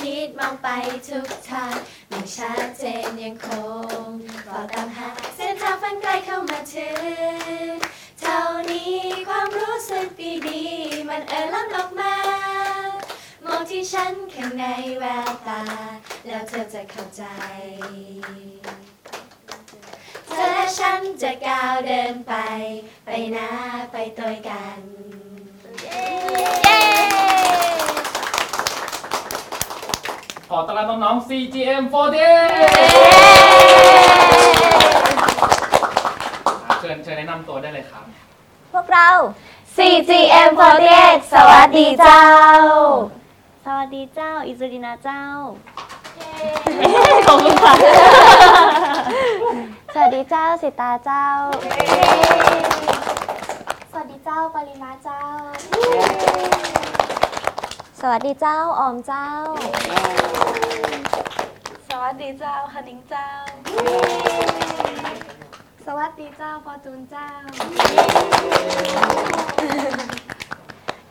คิดมองไปทุกทางไม่ชัดเจนยังคงก็ตามหาเส้นทางฝันไกลเข้ามาถึงเท่านี้ความรู้สึกดีๆมันเอ่อล้นออกมามองที่ฉันข้างในแววตาแล้วเธอจะเข้าใจเธอและฉันจะก้าวเดินไปนะไปตัวกันขอต้อนรับน้องๆ CGM 4D เชิญแนะนำตัวได้เลยครับพวกเรา CGM 48 สวัสดีเจ้าสวัสดีเจ้าอิสุรินาเจ้าขอบคุณค่ะสวัสดีเจ้าสิตาเจ้าสวัสดีเจ้าปริมาเจ้าสวัสดีเจ้าออมเจ้าสวัสดีเจ้าคณิงเจ้าสวัสดีเจ้าพอจูนเจ้า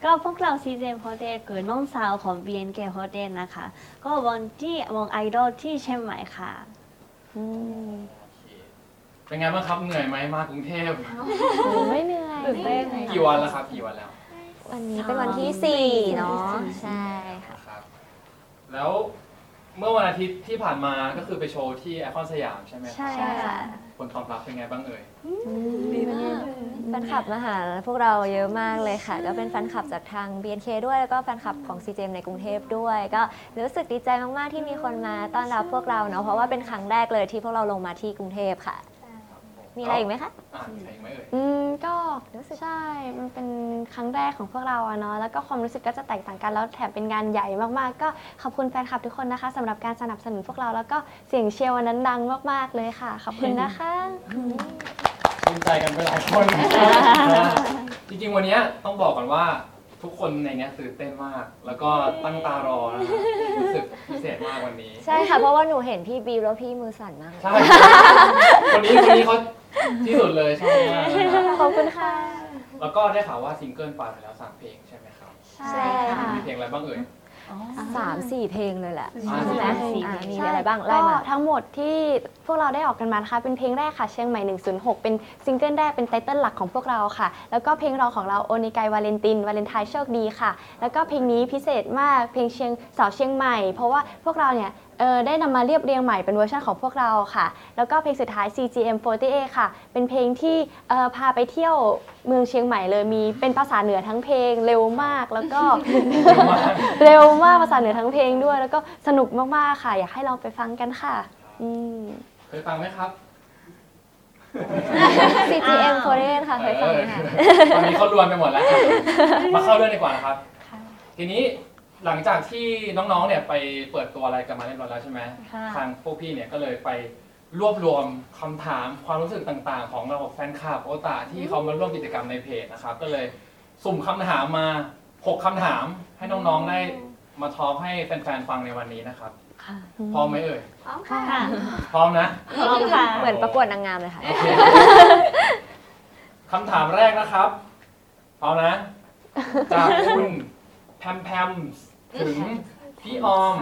ก็พวกเรา CJM48 เกิดน้องสาวของ BNK48 นะคะก็วันที่วงไอดอลที่เชียงใหม่ค่ะเป็นไงบ้างครับเหนื่อยไหมมากรุงเทพไม่เหนื่อยกี่วันแล้วครับกี่วันแล้ววันนี้เป็นวันที่4เนาะใช่ค่ะแล้วเมื่อวันอาทิตย์ที่ผ่านมาก็คือไปโชว์ที่ไอคอนสยามใช่ไหมใช่ค่ะผลตอบรับเป็นไงบ้างเอ่ยดีมากแฟนคลับมาหาพวกเราเยอะมากเลยค่ะก็เป็นแฟนคลับจากทาง BNK ด้วยแล้วก็แฟนคลับของ CJM ในกรุงเทพด้วยก็รู้สึกดีใจมากๆที่มีคนมาต้อนรับพวกเราเนาะเพราะว่าเป็นครั้งแรกเลยที่พวกเราลงมาที่กรุงเทพค่ะมีอะไรอีกไหมคะก็ใช่มันเป็นครั้งแรกของพวกเราอะเนาะแล้วก็ความรู้สึกก็จะแตกต่างกันแล้วแถมเป็นงานใหญ่มากๆก็ขอบคุณแฟนคลับทุกคนนะคะสำหรับการสนับสนุนพวกเราแล้วก็เสียงเชียร์วันนั้นดังมากๆเลยค่ะขอบคุณนะคะชื่นใจกันไปหลายคนจริงๆวันนี้ต้องบอกก่อนว่าทุกคนในนี้ตื่นเต้นมากแล้วก็ตั้งตารอนะคะรู้สึกพิเศษมากวันนี้ใช่ค่ะเพราะว่าหนูเห็นพี่บีแล้วพี่มือสั่นมากใช่คนนี้เขาที่สุดเลยชอบมากขอบคุณค่ะแล้วก็ได้ข่าวว่าซิงเกิลปล่อยไปแล้ว3เพลงใช่ไหมครับใช่ค่ะมีเพลงอะไรบ้างเอ่ย3-4เพลงเลยแหละใช่ไหมมีอะไรบ้างไล่มาทั้งหมดที่พวกเราได้ออกกันมานะคะเป็นเพลงแรกค่ะเชียงใหม่106เป็นซิงเกิลแรกเป็นไตเติ้ลหลักของพวกเราค่ะแล้วก็เพลงรองของเราโอนิไกวาเลนตินวาเลนไทน์โชคดีค่ะแล้วก็เพลงนี้พิเศษมากเพลงสาวเชียงใหม่เพราะว่าพวกเราเนี่ยได้นำมาเรียบเรียงใหม่เป็นเวอร์ชันของพวกเราค่ะแล้วก็เพลงสุดท้าย CGM48 ค่ะเป็นเพลงที่พาไปเที่ยวเมืองเชียงใหม่เลยมีเป็นภาษาเหนือทั้งเพลงเร็วมากแล้วก็ เร็วมากภาษาเหนือทั้งเพลงด้วยแล้วก็สนุกมากๆค่ะอยากให้เราไปฟังกันค่ะเคยฟังไหมครับ CGM48 ค่ะเคยฟังค่ะตอนนี้เขารวนไปหมดแล้วมาเข้าเรื่องดีกว่านะครับทีนี้หลังจากที่น้องๆเนี่ยไปเปิดตัวอะไรกันมาเรียบร้อยแล้วใช่ไหมทางพวกพี่เนี่ยก็เลยไปรวบรวมคำถามความรู้สึกต่างๆของเราแฟนคลับโอตาที่เขามาร่วมกิจกรรมในเพจนะครับก็เลยสุ่มคำถามมา6คำถามให้น้องๆได้มาทอล์กให้แฟนๆฟังในวันนี้นะครับพร้อมไหมเอ่ยพร้อมค่ะพร้อมนะพร้อมค่ะเหมือนประกวดนางงามเลยค่ะคำถามแรกนะครับพร้อมนะจากคุณแพมถึงพี่ออมค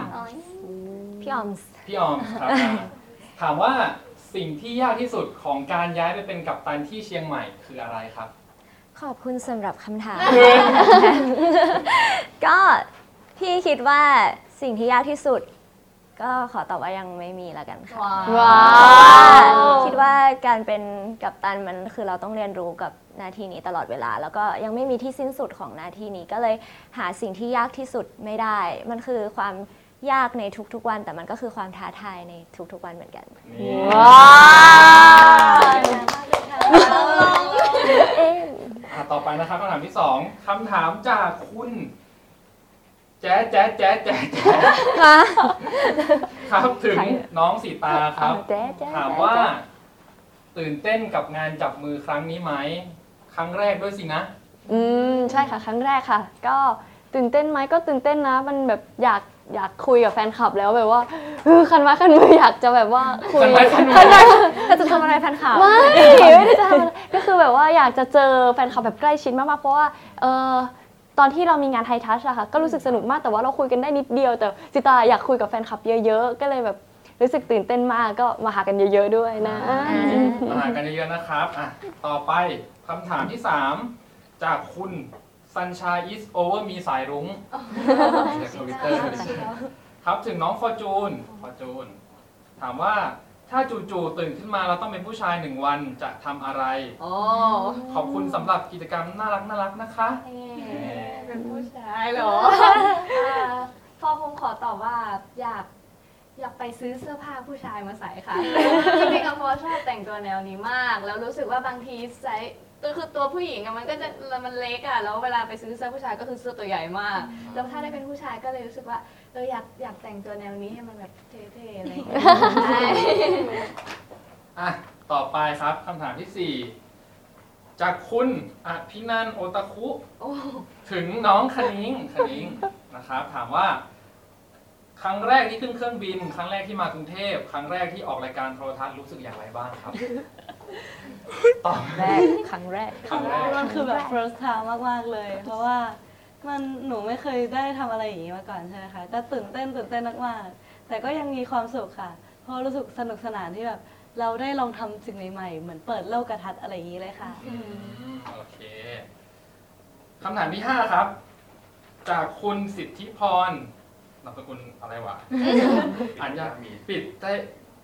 รับถามว่าสิ่งที่ยากที่สุดของการย้ายไปเป็นกัปตันที่เชียงใหม่คืออะไรครับขอบคุณสำหรับคำถามก็พี่คิดว่าสิ่งที่ยากที่สุดก็ขอตอบว่ายังไม่มีแล้วกันค่ะว้าวคิดว่าการเป็นกัปตันมันคือเราต้องเรียนรู้กับหน้าที่นี้ตลอดเวลาแล้วก็ยังไม่มีที่สิ้นสุดของหน้าที่นี้ก็เลยหาสิ่งที่ยากที่สุดไม่ได้มันคือความยากในทุกๆวันแต่มันก็คือความท้าทายในทุกๆวันเหมือนกันว้าวต่อไปนะครับคำถามที่2คำถามจากคุณแจ๊ะครับถึงน้องสีตาครับถามว่าตื่นเต้นกับงานจับมือครั้งนี้ไหมครั้งแรกด้วยสินะใช่ค่ะครั้งแรกค่ะก็ตื่นเต้นไหมก็ตื่นเต้นนะมันแบบอยากคุยกับแฟนคลับแล้วแบบว่าคันมืออยากจะแบบว่าคุยแต่จะทำอะไรแฟนคลับไม่ได้จะทำอะไรก็คือแบบว่าอยากจะเจอแฟนคลับแบบใกล้ชิดมากๆเพราะว่า ตอนที่เรามีงานไฮทัชอะค่ะก็รู้สึกสนุกมากแต่ว่าเราคุยกันได้นิดเดียวแต่จิตาอยากคุยกับแฟนคลับเยอะๆก็เลยแบบรู้สึกตื่นเต้นมากก็มาหากันเยอะๆด้วยนะมาหากันเยอะๆนะครับอ่ะต่อไปคำถามที่3จากคุณซันชายอิสโอเวอร์มีสายรุ้งจากทวิตเตอร์ครับถึงน้องฟอร์จูนถามว่าถ้าจู่ๆตื่นขึ้นมาเราต้องเป็นผู้ชาย1วันจะทำอะไรขอบคุณสำหรับกิจกรรมน่ารักนะคะเป็นผู้ชายเหรอพอผมขอตอบว่าอยากไปซื้อเสื้อผ้าผู้ชายมาใส่ค่ะจริงๆอะพอชอบแต่งตัวแนวนี้มากแล้วรู้สึกว่าบางทีใส่ตัวผู้หญิงอะมันก็จะมันเล็กอะแล้วเวลาไปซื้อเสื้อผู้ชายก็คือเสื้อตัวใหญ่มากแล้วถ้าได้เป็นผู้ชายก็เลยรู้สึกว่าอยากแต่งตัวแนวนี้ให้มันแบบเท่ๆอะไรอย่างเงี้ยอ่ะต่อไปครับคำถามที่4จากคุณอภินันท์โอตาคุถึงน้องคณิ้งนะครับถามว่าครั้งแรกที่ขึ้นเครื่องบินครั้งแรกที่มากรุงเทพครั้งแรกที่ออกรายการโทรทัศน์รู้สึกอย่างไรบ้างครับตอนแรกครั้งแรกมันคือแบบ first time มากๆเลยเพราะว่ามันหนูไม่เคยได้ทำอะไรอย่างนี้มาก่อนใช่ไหมคะก็ตื่นเต้นมากๆแต่ก็ยังมีความสุขค่ะเพราะรู้สึกสนุกสนานที่แบบเราได้ลองทำสิ่งใหม่ๆเหมือนเปิดโลกทัศน์อะไรอย่างนี้เลยค่ะโอเคคำถามที่5ครับจากคุณสิทธิพรนามสกุลอะไรวะอัญญามีปิดแต่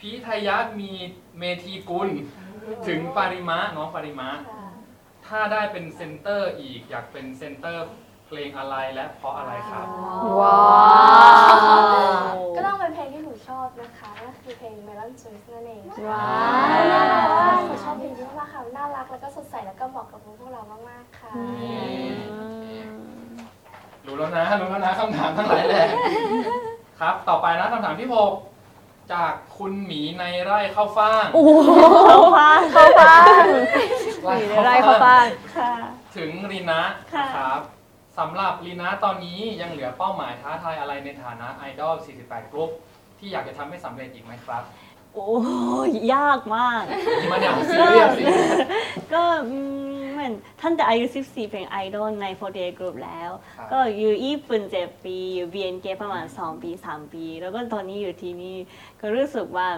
พี่ไทยะมีเมธีกุลถึงปาริมะน้องปาริมะถ้าได้เป็นเซนเตอร์อีกอยากเป็นเซนเตอร์เพลงอะไรและเพราะอะไรครับว้าวก็ต้องเป็นเพลงที่หนูชอบนะคะก็คือเพลง Melon Juice นั่นเองว้าวหนูชอบเพลงนี้มากค่ะน่ารักแล้วก็สดใสแล้วก็เหมาะกับพวกเรามากๆค่ะรู้แล้วนะคำถามทั้งหลายแหละครับต่อไปนะคำถามที่6จากคุณหมีในไร่ข้าวฟ่างโอ้โหข้าวฟ่างหมีในไร่ข้าวฟ่างค่ะถึงลีน่าครับสำหรับลีน่าตอนนี้ยังเหลือเป้าหมายท้าทายอะไรในฐานะไอดอล48กรุ๊ปที่อยากจะทำให้สำเร็จอีกไหมครับโอ้ยากมากมันอย่างซีเรียสก็ท่านจะอายุ14เป็นไอดอลใน 4D Group แล้วก็อยู่ญี่ปุ่น7ปีอยู่ BNK ประมาณ2ปี3ปีแล้วก็ตอนนี้อยู่ที่นี่ก็รู้สึกว่า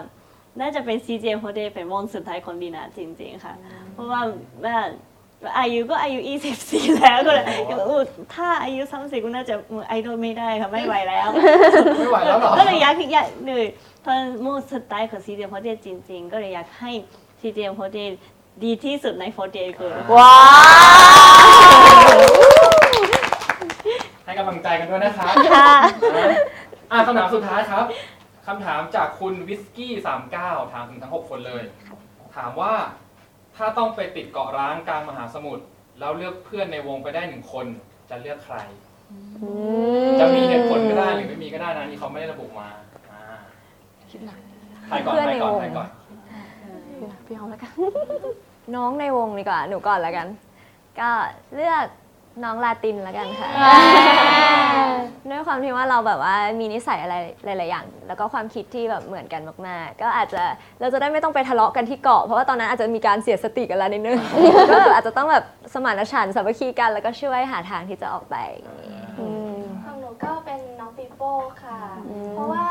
น่าจะเป็น CGM4D เป็นวงสุดท้ายของดีนะจริงๆค่ะเพราะว่าอายุ24แล้วก็เลยถ้าอายุ30ก็น่าจะไอดอลไม่ได้ค่ะไม่ไหวแล้วหรอก็เลยอยากเลยตอนโมสุดท้ายของ CGM4D จริงๆก็เลยอยากให้ CGM4Dดีที่สุดใน 48 คือว้าวให้กำลังใจกันด้วยนะคะคำถามสุดท้ายครับคำถามจากคุณวิสกี้39ถามถึงทั้ง6คนเลยถามว่าถ้าต้องไปติดเกาะร้างกลางมหาสมุทรแล้วเลือกเพื่อนในวงไปได้1คนจะเลือกใครจะมีเหตุผลก็ได้หรือไม่มีก็ได้นะนี่เขาไม่ได้ระบุมาใครก่อนพี่เอาแล้วกันน้องในวงดีกว่าหนูก่อนแล้วกันก็เลือกน้องลาตินแล้วกันค่ะด้วยความที่ว่าเราแบบว่ามีนิสัยอะไรหลายๆอย่างแล้วก็ความคิดที่แบบเหมือนกันมากๆก็อาจจะเราจะได้ไม่ต้องไปทะเลาะกันที่เกาะเพราะว่าตอนนั้นอาจจะมีการเสียสติกันแล้วนิดนึงก็อาจจะต้องแบบสมานฉันท์สามัคคีกันแล้วก็ช่วยหาทางที่จะออกไปของหนูก็เป็นน้องปีโป้ค่ะเพราะว่า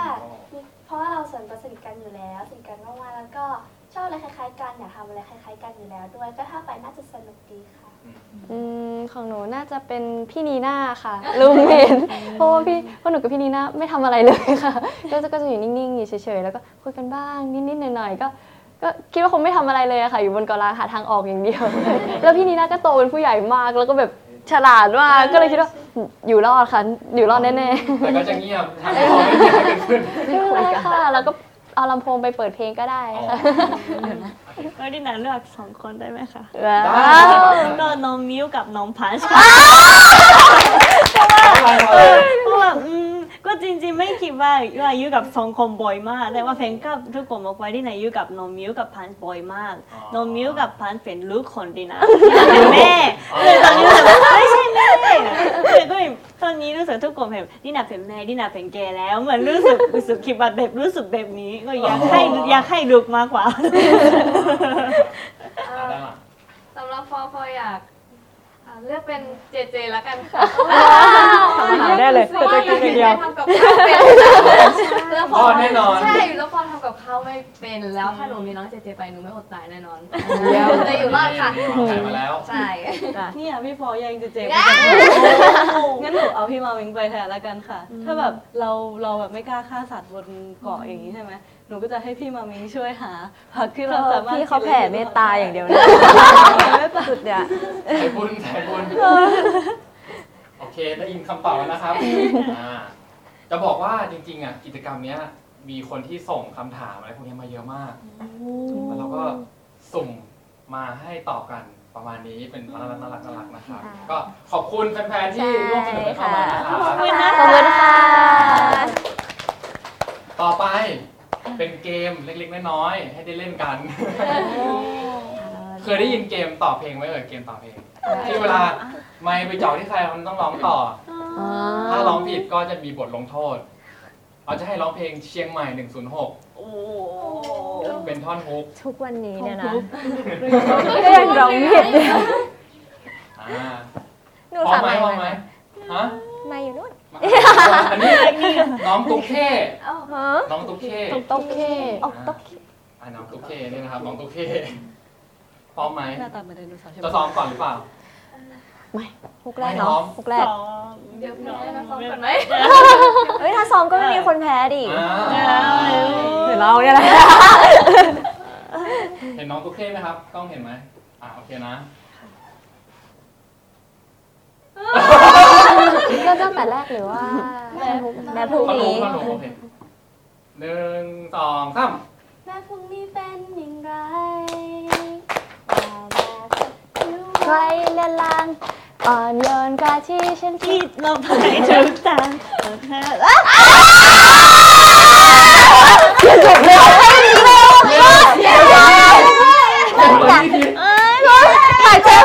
เราส่วนประสานกันอยู่แล้วสนิทกันมากๆแล้วก็ชอบอะไรคล้ายๆกันอยากทำอะไรคล้ายๆกันอยู่แล้วด้วยก็ถ้าไปน่าจะสนุกดีค่ะของหนูน่าจะเป็นพี่นีน่าค่ะรูมเมทเพราะว่าหนูกับพี่นีน่าไม่ทำอะไรเลยค่ะก็จะอยู่นิ่งๆเฉยๆแล้วก็คุยกันบ้างนิดๆหน่อยๆก็คิดว่าคงไม่ทำอะไรเลยค่ะอยู่บนเกาะร้างหาทางออกอย่างเดียวแล้วพี่นีน่าก็โตเป็นผู้ใหญ่มากแล้วก็แบบฉลาดว่าก็เลยคิดว่าอยู่รอดค่ะอยู่รอดแน่ๆแต่ก็จะเงียบไม่คุยกันค่ะแล้วก็เอาลำโพงไปเปิดเพลงก็ได้ค่ะแล้วดินาเลือก2คนได้ไหมคะได้ก็น้องมิวกับน้องพันช์ค่ะเพราะว่าก็จริงๆไม่คิดว่าอยู่กับ2คนบ่อยมากแต่ว่าเพลงกับทุกคนบอกว่าดินาอยู่กับน้องมิวกับพันช์บ่อยมากน้องมิวกับพันช์เป็นลูกคนดินาเป็นแม่เลยตอนนี้ไม่ใช่แม่เลยตอนนี้รู้สึกทุกคนแบบดินาเป็นแม่ดินาเป็นแกแล้วเหมือนรู้สึกคิดว่าแบบรู้สึกแบบนี้ก็อยากให้ลูกมากกว่าสำหรับฟออยาก เลือกเป็นเจเจแล้วกันค่ะได้เลยแต่จะกินอย่างเดียวทำกับข้าวเป็นแล้วพอแน่นอนใช่แล้วพอทำกับข้าวไม่เป็นแล้วถ้าหนูมีน้องเจเจไปหนูไม่อดตายแน่นอนจะอยู่รอดค่ะใส่มาแล้วใช่เนี่ยพี่พอยังเจเจงั้นหนูเอาพี่มาวิงไปแทนแล้วกันค่ะถ้าแบบเราแบบไม่กล้าฆ่าสัตว์บนเกาะอย่างนี้ใช่ไหมหนูก็จะให้พี่มามิงช่วยหาผักที่เราสามารถพี่เขาแผ่เมตตาอย่างเดียวนะสุดเนี่ยสายบุญโอเคได้ยินคำตอบแล้วนะครับจะบอกว่าจริงๆอ่ะกิจกรรมเนี้ยมีคนที่ส่งคำถามอะไรพวกนี้มาเยอะมากแล้วเราก็ส่งมาให้ตอบกันประมาณนี้เป็นน่ารักนะครับก็ขอบคุณแฟนๆที่ร่วมสนุกเข้ามานะครับขอบคุณนะคะต่อไปเป็นเกมเล็กๆน้อยๆให้ได้เล่นกันเคยได้ยินเกมต่อเพลงไหมเกมต่อเพลงที่เวลาไมค์ไปจ่อที่ใครมันต้องร้องต่อถ้าร้องผิดก็จะมีบทลงโทษเราจะให้ร้องเพลงเชียงใหม่106เป็นท่อนฮุกทุกวันนี้เนี่ยนะก็ยังร้องผิดหนูสามารถไหมฮะมาอยู่นู่นอันนี้น้องตุ๊กเค้น้องตุ๊กเค้น้องตุ๊กเค้นี่นะครับน้องตุ๊กเค้พร้อมไหมจะซ้อมก่อนหรือเปล่าไม่ฮุกแรกเนาะฮุกแรกเดี๋ยวน้องจะซ้อมก่อนไหมเฮ้ยถ้าซ้อมก็ไม่มีคนแพ้ดิเดี๋ยวเราเนี่ยแหละเห็นน้องตุ๊กเค้ไหมครับกล้องเห็นไหมโอเคนะก็ตั้งแต่แรกหรือว่าแม่พรุ่งนี้1 2 3แม่พรุ่งนี้เป็นอย่างไรใครเล่นลางอ่อนโยนกว่าที่ฉันคิดลงไปทุกทางคนคะเอาไหมแพ้น้อยน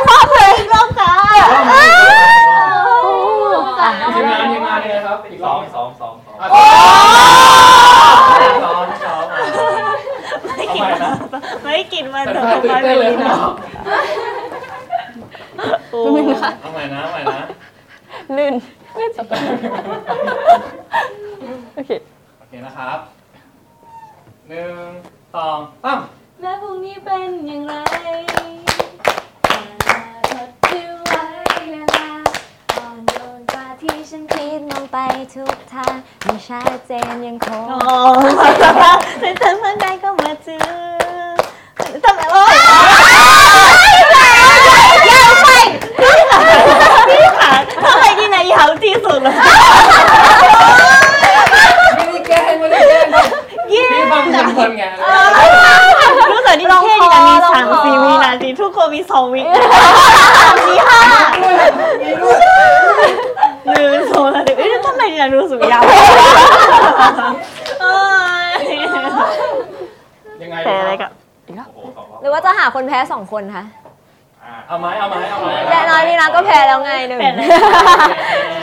ี่นะก็แพ้แล้วไงหนึ่ง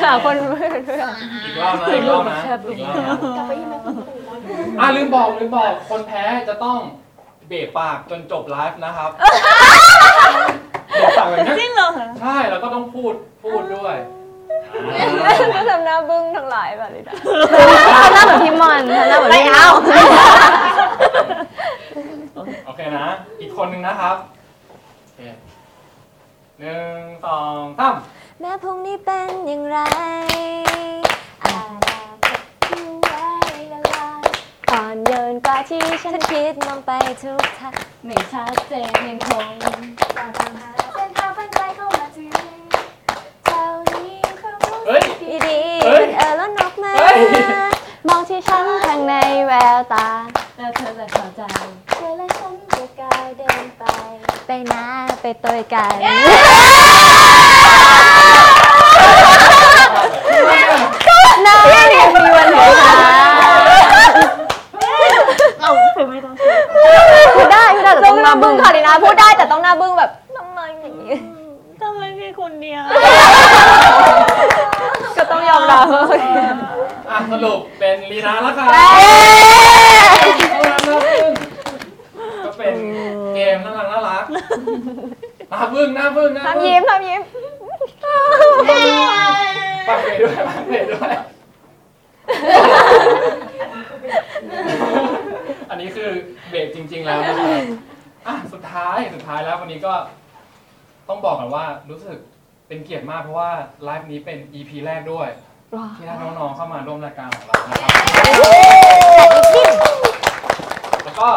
สาวคนอีกรอบนะกลับไปอีกไหมลืมบอกคนแพ้จะต้องเบะปากจนจบไลฟ์นะครับเบะปากแบบนี้จริงเหรอใช่แล้วก็ต้องพูดด้วยก็ทำหน้าบึ้งทั้งหลายแบบนี้ทำหน้าเหมือนพี่มอนทำหน้าเหมือนไม่เอาโอเคนะอีกคนนึงนะครับ1 2 3แม้พรุ่งนี้เป็นอย่างไรอาณาจักรที่ไว้ละลายอ่อนโยนกว่าที่ฉันคิดมองไปทุกทางไม่ชัดเจนยังคงต่างหาเส้นทางฝันใจเข้ามาถึงเท่านี้เขารู้สึกดีแล้วนกมามองที่ฉันทางในแววตาแล้วเธอจะเข้าใจเธอและฉันจะก้าวเดินไปนะไปตัวกันน้าเนี่ยมีวันไหนคะเอาถึงไม่ต้องพูดได้แต่ต้องหน้าบึ้งค่ะดินะพูดได้แต่ต้องหน้าบึ้งแบบทำไมอย่างนี้ทำไมแค่คนเดียวก็ต้องยอมรับสรุปเป็นลีน่าแล้วค่ะก็เป็นเกมน่ารักหน้าบึ้งทำยิ้ม ปากเปด้วยปากเปด้วยอันนี้คือเบรกจริงๆแล้วนะครับอ่ะสุดท้ายแล้ววันนี้ก็ต้องบอกกันว่ารู้สึกเป็นเกียรติมากเพราะว่าไลฟ์นี้เป็น EP แรกด้วยที่ได้น้องๆเข้ามาร่วมรายการของเรานะครับแล้วก็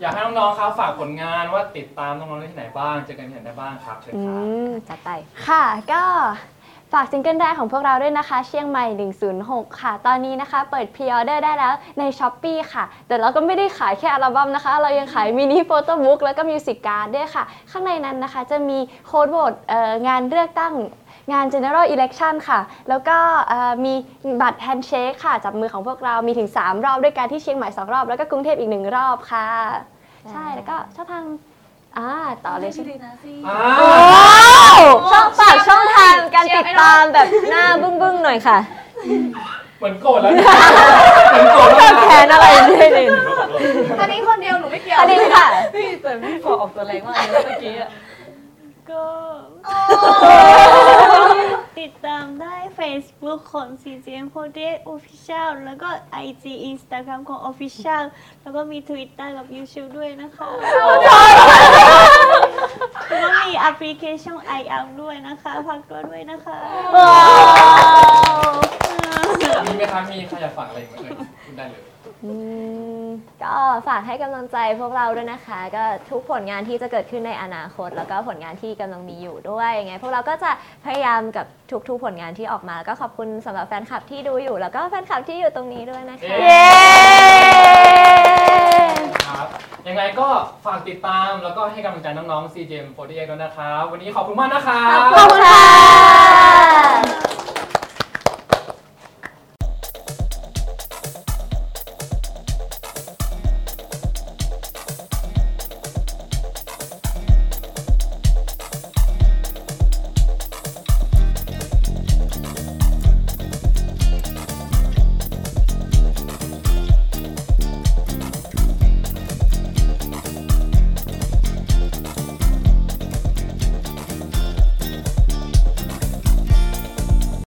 อยากให้น้องๆครับฝากผลงานว่าติดตามน้องๆได้ที่ไหนบ้างเจอกันที่ไหนได้บ้างครับเชิญครับจัดไปค่ะก็ฝากซิงเกิลแรกของพวกเราด้วยนะคะเชียงใหม่106ค่ะตอนนี้นะคะเปิดพรีออเดอร์ได้แล้วใน Shopee ค่ะแต่เราก็ไม่ได้ขายแค่อัลบั้มนะคะเรายังขายมินิโฟโต้บุ๊กแล้วก็มิวสิกการ์ดด้วยค่ะข้างในนั้นนะคะจะมีโค้ดโหวตงานเลือกตั้งงาน General Election ค่ะแล้วก็มีบัตร Handshake ค่ะจับมือของพวกเรามีถึง3รอบด้วยกันที่เชียงใหม่2รอบแล้วก็กรุงเทพอีก1รอบค่ะใช่แล้วก็ช่องทางต่อเลยชื่อดีนะซี่ช่องฝากช่องทางการติดตามแบบหน้าบึ้งๆหน่อยค่ะเหมือนโกรธแล้วเหมือนโกรธแล้วแทนอะไรด้วยนี่อันนี้คนเดียวหนูไม่เกี่ยวอันนี้ค่ะพี่แต่พี่ขอออกตัวแรงมากเมื่อกี้อ่ะก็ติดตามได้ Facebook ของ CGM 4D Official แล้วก็ IG Instagram ของ Official แล้วก็มี Twitter กับ YouTube ด้วยนะคะแล้วก็มี Application IR ด้วยนะคะพักตัวด้วยนะคะมีไหมคะมีใครอยากฝากอะไรมาเลยคุณได้เลยก็ฝากให้กำลังใจพวกเราด้วยนะคะก็ทุกผลงานที่จะเกิดขึ้นในอนาคตแล้วก็ผลงานที่กำลังมีอยู่ด้วยยังไงพวกเราก็จะพยายามกับทุกๆผลงานที่ออกมาก็ขอบคุณสำหรับแฟนคลับที่ดูอยู่แล้วก็แฟนคลับที่อยู่ตรงนี้ด้วยนะคะครับยังไงก็ฝากติดตามแล้วก็ให้กำลังใจน้องๆ CJM48 ด้วยนะครับวันนี้ขอบคุณมากนะครับขอบคุณค่ะ